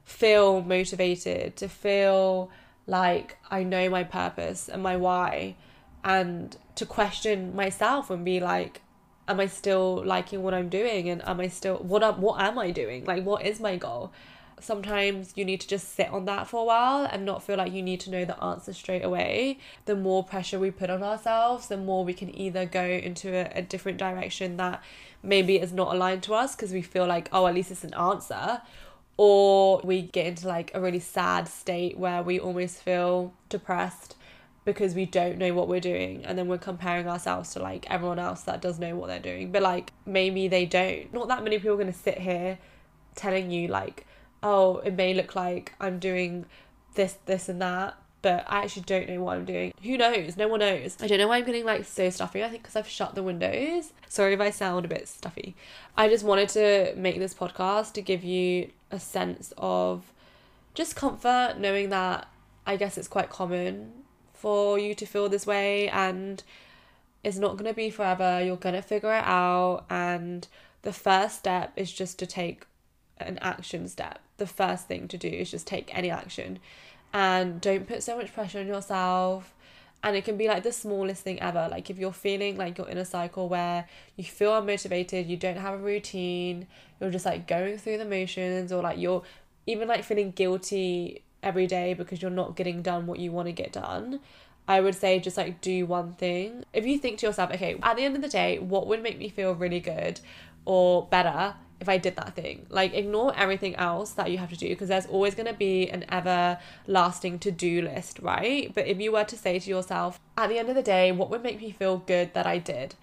feel motivated, to feel like I know my purpose and my why, and to question myself and be like, am I still liking what I'm doing? And am I still, what am, what am I doing? Like, what is my goal? Sometimes you need to just sit on that for a while and not feel like you need to know the answer straight away. The more pressure we put on ourselves, the more we can either go into a, a different direction that maybe is not aligned to us because we feel like, oh, at least it's an answer. Or we get into like a really sad state where we almost feel depressed because we don't know what we're doing, and then we're comparing ourselves to like everyone else that does know what they're doing, but like maybe they don't. Not that many people are going to sit here telling you like, oh, it may look like I'm doing this this and that, but I actually don't know what I'm doing. Who knows? No one knows. I don't know why I'm getting like so stuffy. I think because I've shut the windows. Sorry if I sound a bit stuffy. I just wanted to make this podcast to give you a sense of just comfort, knowing that I guess it's quite common for you to feel this way, and it's not going to be forever. You're going to figure it out, and the first step is just to take an action step. The first thing to do is just take any action, and don't put so much pressure on yourself. And it can be like the smallest thing ever. Like, if you're feeling like you're in a cycle where you feel unmotivated, you don't have a routine, you're just like going through the motions, or like you're even like feeling guilty every day because you're not getting done what you want to get done, I would say just like do one thing. If you think to yourself, okay, at the end of the day, what would make me feel really good or better if I did that thing? Like, ignore everything else that you have to do, because there's always going to be an everlasting to-do list, right? But if you were to say to yourself, at the end of the day, what would make me feel good that I did?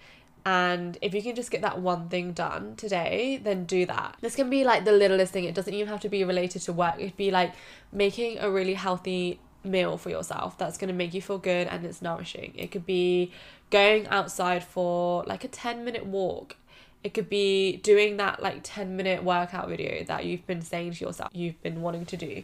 And if you can just get that one thing done today, then do that. This can be like the littlest thing. It doesn't even have to be related to work. It'd be like making a really healthy meal for yourself that's going to make you feel good and it's nourishing. It could be going outside for like a ten minute walk. It could be doing that like ten minute workout video that you've been saying to yourself you've been wanting to do.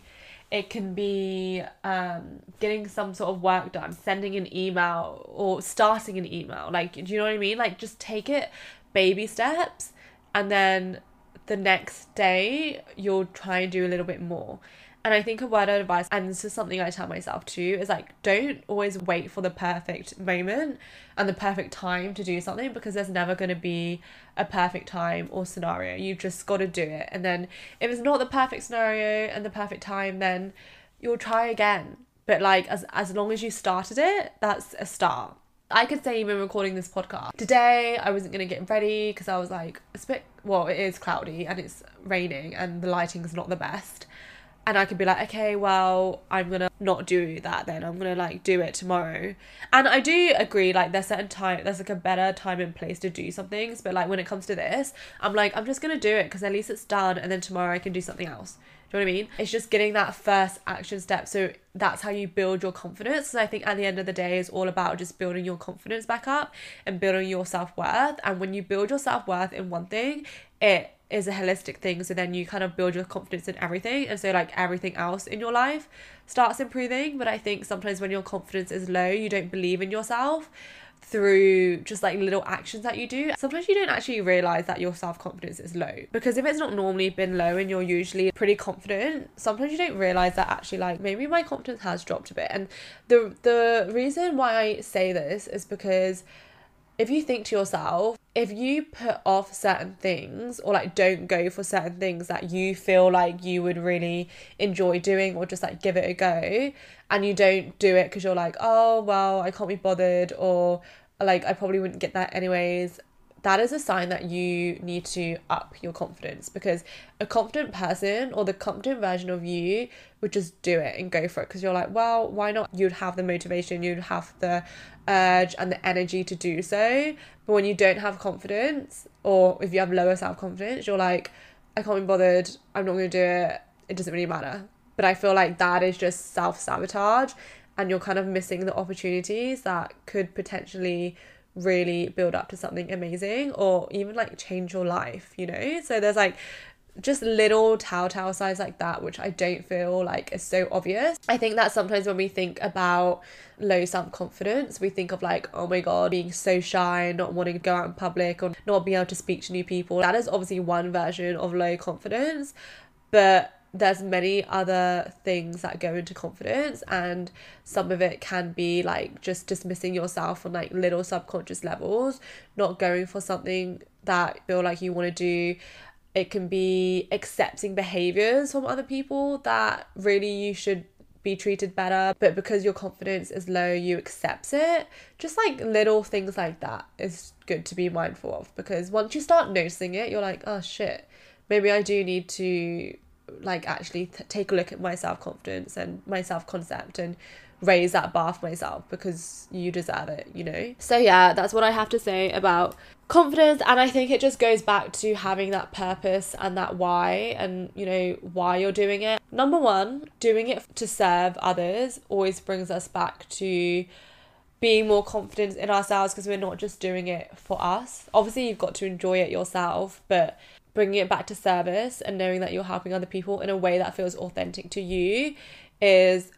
It can be um, getting some sort of work done, sending an email or starting an email. Like, do you know what I mean? Like, just take it baby steps, and then the next day you'll try and do a little bit more. And I think a word of advice, and this is something I tell myself too, is like, don't always wait for the perfect moment and the perfect time to do something, because there's never going to be a perfect time or scenario. You've just got to do it. And then if it's not the perfect scenario and the perfect time, then you'll try again. But like, as, as long as you started it, that's a start. I could say even recording this podcast today, I wasn't going to get ready because I was like, it's a bit, well, it is cloudy and it's raining and the lighting's not the best. And I could be like, okay, well, I'm going to not do that then. I'm going to, like, do it tomorrow. And I do agree, like, there's certain time, there's, like, a better time and place to do some things. But, like, when it comes to this, I'm like, I'm just going to do it because at least it's done. And then tomorrow I can do something else. Do you know what I mean? It's just getting that first action step. So that's how you build your confidence. And I think at the end of the day, it's all about just building your confidence back up and building your self-worth. And when you build your self-worth in one thing, it is a holistic thing. So then you kind of build your confidence in everything. And so, like, everything else in your life starts improving. But I think sometimes when your confidence is low, you don't believe in yourself through just, like, little actions that you do. Sometimes you don't actually realize that your self-confidence is low, because if it's not normally been low and you're usually pretty confident, sometimes you don't realize that actually, like, maybe my confidence has dropped a bit. And the the reason why I say this is because if you think to yourself, if you put off certain things or, like, don't go for certain things that you feel like you would really enjoy doing or just, like, give it a go, and you don't do it because you're like, oh, well, I can't be bothered, or, like, I probably wouldn't get that anyways, that is a sign that you need to up your confidence, because a confident person or the confident version of you would just do it and go for it because you're like, well, why not? You'd have the motivation, you'd have the urge and the energy to do so. But when you don't have confidence, or if you have lower self-confidence, you're like, I can't be bothered, I'm not going to do it, it doesn't really matter. But I feel like that is just self-sabotage, and you're kind of missing the opportunities that could potentially really build up to something amazing or even, like, change your life, you know? So there's, like, just little telltale signs like that, which I don't feel like is so obvious. I think that sometimes when we think about low self-confidence, we think of, like, oh my god, being so shy, not wanting to go out in public, or not being able to speak to new people. That is obviously one version of low confidence, but there's many other things that go into confidence, and some of it can be, like, just dismissing yourself on, like, little subconscious levels, not going for something that you feel like you want to do. It can be accepting behaviours from other people that really you should be treated better, but because your confidence is low, you accept it. Just, like, little things like that is good to be mindful of, because once you start noticing it, you're like, oh shit, maybe I do need to, like, actually th- take a look at my self-confidence and my self-concept and raise that bar for myself, because you deserve it, you know? So yeah, that's what I have to say about confidence. And I think it just goes back to having that purpose and that why, and, you know, why you're doing it. Number one, doing it to serve others always brings us back to being more confident in ourselves, because we're not just doing it for us. Obviously, you've got to enjoy it yourself, but bringing it back to service and knowing that you're helping other people in a way that feels authentic to you is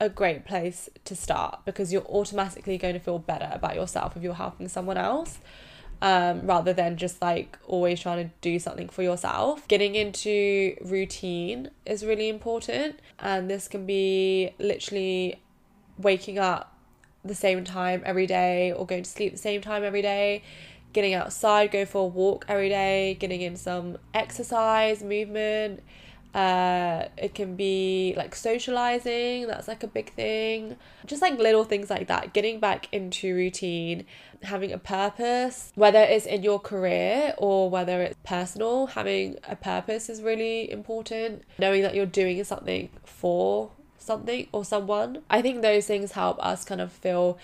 a great place to start, because you're automatically going to feel better about yourself if you're helping someone else, um, rather than just, like, always trying to do something for yourself. Getting into routine is really important, and this can be literally waking up the same time every day or going to sleep the same time every day. Getting outside, go for a walk every day, getting in some exercise, movement. Uh, it can be, like, socializing, that's, like, a big thing. Just, like, little things like that. Getting back into routine, having a purpose, whether it's in your career or whether it's personal, having a purpose is really important. Knowing that you're doing something for something or someone. I think those things help us kind of feel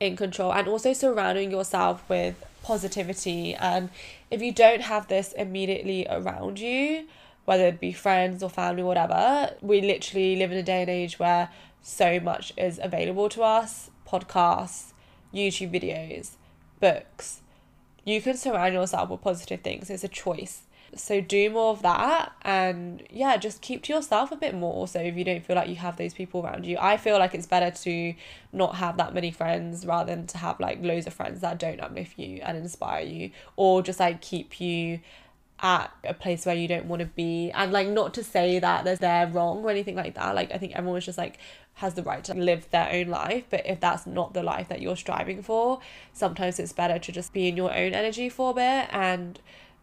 in control, and also surrounding yourself with positivity. And if you don't have this immediately around you, whether it be friends or family, whatever, we literally live in a day and age where so much is available to us: podcasts, YouTube videos, books. You can surround yourself with positive things. It's a choice. So do more of that, and yeah, just keep to yourself a bit more also if you don't feel like you have those people around you. I feel like it's better to not have that many friends rather than to have, like, loads of friends that don't uplift you and inspire you, or just, like, keep you at a place where you don't want to be. And, like, not to say that they're wrong or anything like that. Like, I think everyone's just, like, has the right to live their own life, but if that's not the life that you're striving for, sometimes it's better to just be in your own energy for a bit and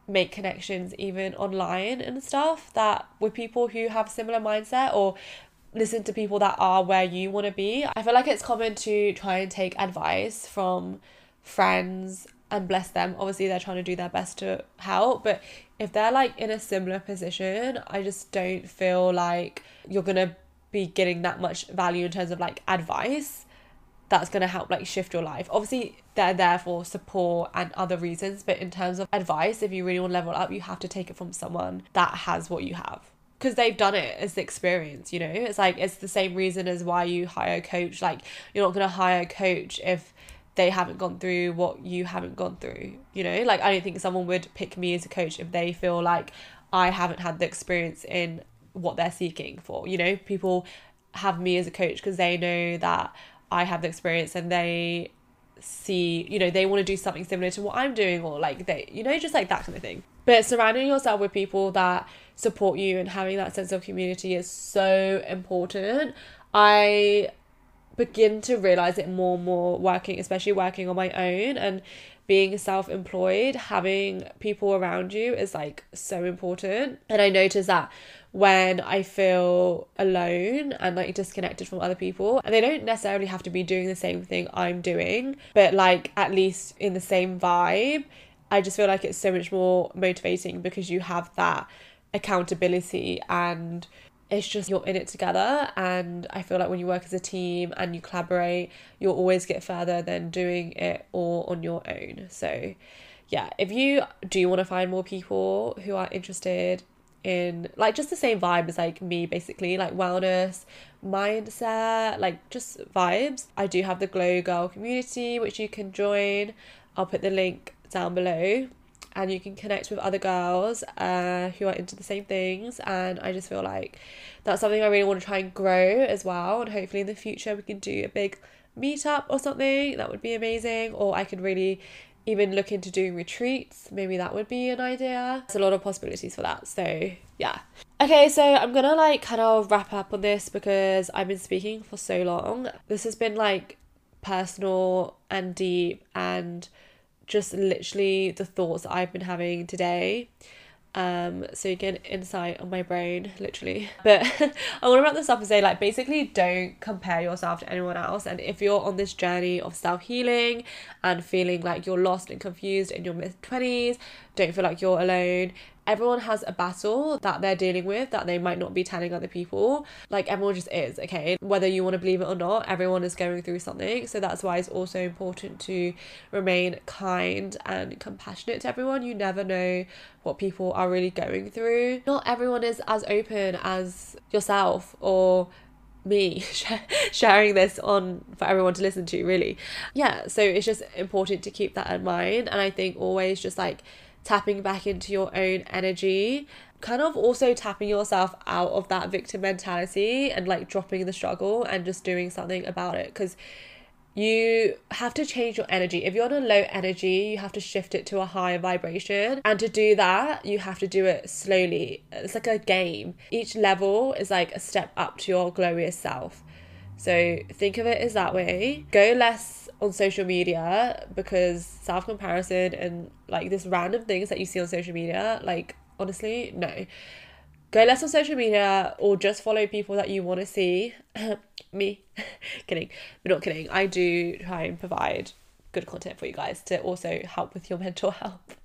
make connections even online and stuff, that with people who have similar mindset, or listen to people that are where you want to be. I feel like it's common to try and take advice from friends and bless them, obviously they're trying to do their best to help, but if they're like in a similar position, I just don't feel like you're gonna be getting that much value in terms of like advice that's gonna help like shift your life. Obviously they're there for support and other reasons, but in terms of advice, if you really want to level up, you have to take it from someone that has what you have, because they've done it, it's the experience, you know. It's like, it's the same reason as why you hire a coach. Like, you're not gonna hire a coach if they haven't gone through what you haven't gone through, you know. Like, I don't think someone would pick me as a coach if they feel like I haven't had the experience in what they're seeking for, you know. People have me as a coach because they know that I have the experience and they see, you know, they want to do something similar to what I'm doing, or like they, you know, just like that kind of thing. But surrounding yourself with people that support you and having that sense of community is so important. I begin to realize it more and more working, especially working on my own and being self-employed. Having people around you is like so important. And I notice that when I feel alone and like disconnected from other people, and they don't necessarily have to be doing the same thing I'm doing, but like at least in the same vibe, I just feel like it's so much more motivating because you have that accountability and it's just you're in it together. And I feel like when you work as a team and you collaborate, you'll always get further than doing it all on your own. So yeah, if you do want to find more people who are interested in like just the same vibe as like me, basically like wellness, mindset, like just vibes, I do have the Glow Girl community which you can join. I'll put the link down below and you can connect with other girls uh who are into the same things. And I just feel like that's something I really want to try and grow as well, and hopefully in the future we can do a big meetup or something. That would be amazing. Or I could really even look into doing retreats. Maybe that would be an idea. There's a lot of possibilities for that. So yeah. Okay, so I'm gonna like kind of wrap up on this because I've been speaking for so long. This has been like personal and deep and just literally the thoughts that I've been having today. Um, so you get an insight on my brain, literally. But I want to wrap this up and say, like, basically don't compare yourself to anyone else. And if you're on this journey of self-healing and feeling like you're lost and confused in your mid-twenties, don't feel like you're alone. Everyone has a battle that they're dealing with that they might not be telling other people. Like, everyone just is, okay? Whether you want to believe it or not, everyone is going through something. So that's why it's also important to remain kind and compassionate to everyone. You never know what people are really going through. Not everyone is as open as yourself or me sharing this on for everyone to listen to, really. Yeah, so it's just important to keep that in mind. And I think always just like tapping back into your own energy, kind of also tapping yourself out of that victim mentality and like dropping the struggle and just doing something about it, because you have to change your energy. If you're on a low energy, you have to shift it to a higher vibration, and to do that you have to do it slowly. It's like a game. Each level is like a step up to your glowiest self. So think of it as that way. Go less on social media, because self-comparison and like this random things that you see on social media, like honestly, no. Go less on social media, or just follow people that you want to see. Me. Kidding. But not kidding. I do try and provide good content for you guys to also help with your mental health.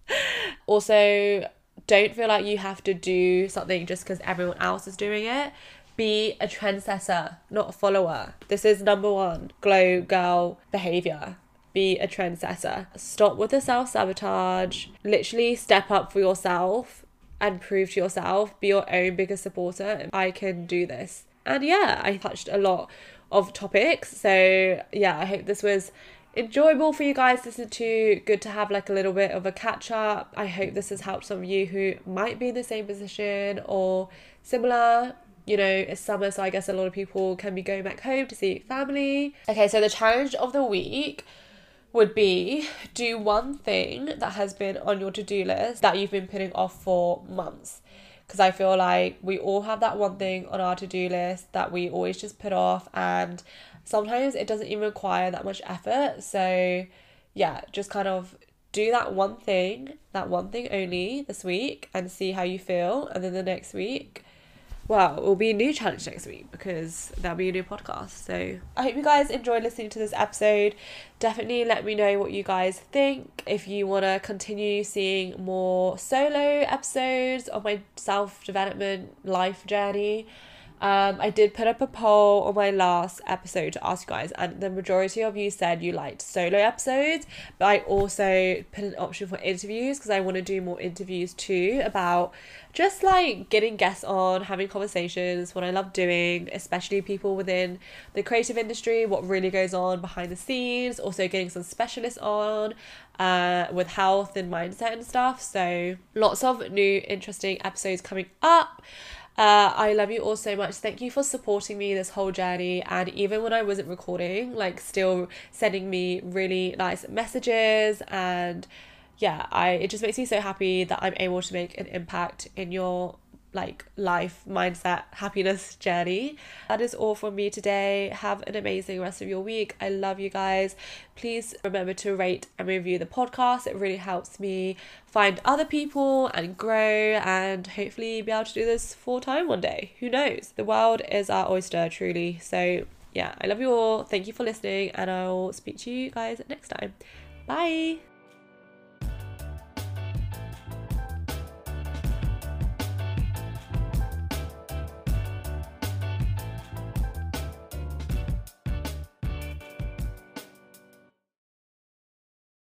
Also, don't feel like you have to do something just because everyone else is doing it. Be a trendsetter, not a follower. This is number one glow girl behavior. Be a trendsetter. Stop with the self-sabotage. Literally step up for yourself and prove to yourself. Be your own biggest supporter. I can do this. And yeah, I touched a lot of topics. So yeah, I hope this was enjoyable for you guys to listen to. Good to have like a little bit of a catch up. I hope this has helped some of you who might be in the same position or similar. You know, it's summer, so I guess a lot of people can be going back home to see family. Okay, so the challenge of the week would be do one thing that has been on your to-do list that you've been putting off for months. Because I feel like we all have that one thing on our to-do list that we always just put off, and sometimes it doesn't even require that much effort. So yeah, just kind of do that one thing, that one thing only this week, and see how you feel. And then the next week, well, it'll be a new challenge next week because there'll be a new podcast. So I hope you guys enjoy listening to this episode. Definitely let me know what you guys think. If you want to continue seeing more solo episodes of my self-development life journey, um, I did put up a poll on my last episode to ask you guys, and the majority of you said you liked solo episodes, but I also put an option for interviews because I want to do more interviews too, about just like getting guests on, having conversations, what I love doing, especially people within the creative industry, what really goes on behind the scenes, also getting some specialists on uh, with health and mindset and stuff. So lots of new interesting episodes coming up. Uh, I love you all so much. Thank you for supporting me this whole journey, and even when I wasn't recording, like still sending me really nice messages, and yeah, I it just makes me so happy that I'm able to make an impact in your like life, mindset, happiness journey. That is all from me today. Have an amazing rest of your week. I love you guys. Please remember to rate and review the podcast. It really helps me find other people and grow, and hopefully be able to do this full time one day. Who knows? The world is our oyster, truly. So yeah, I love you all. Thank you for listening, and I'll speak to you guys next time. Bye.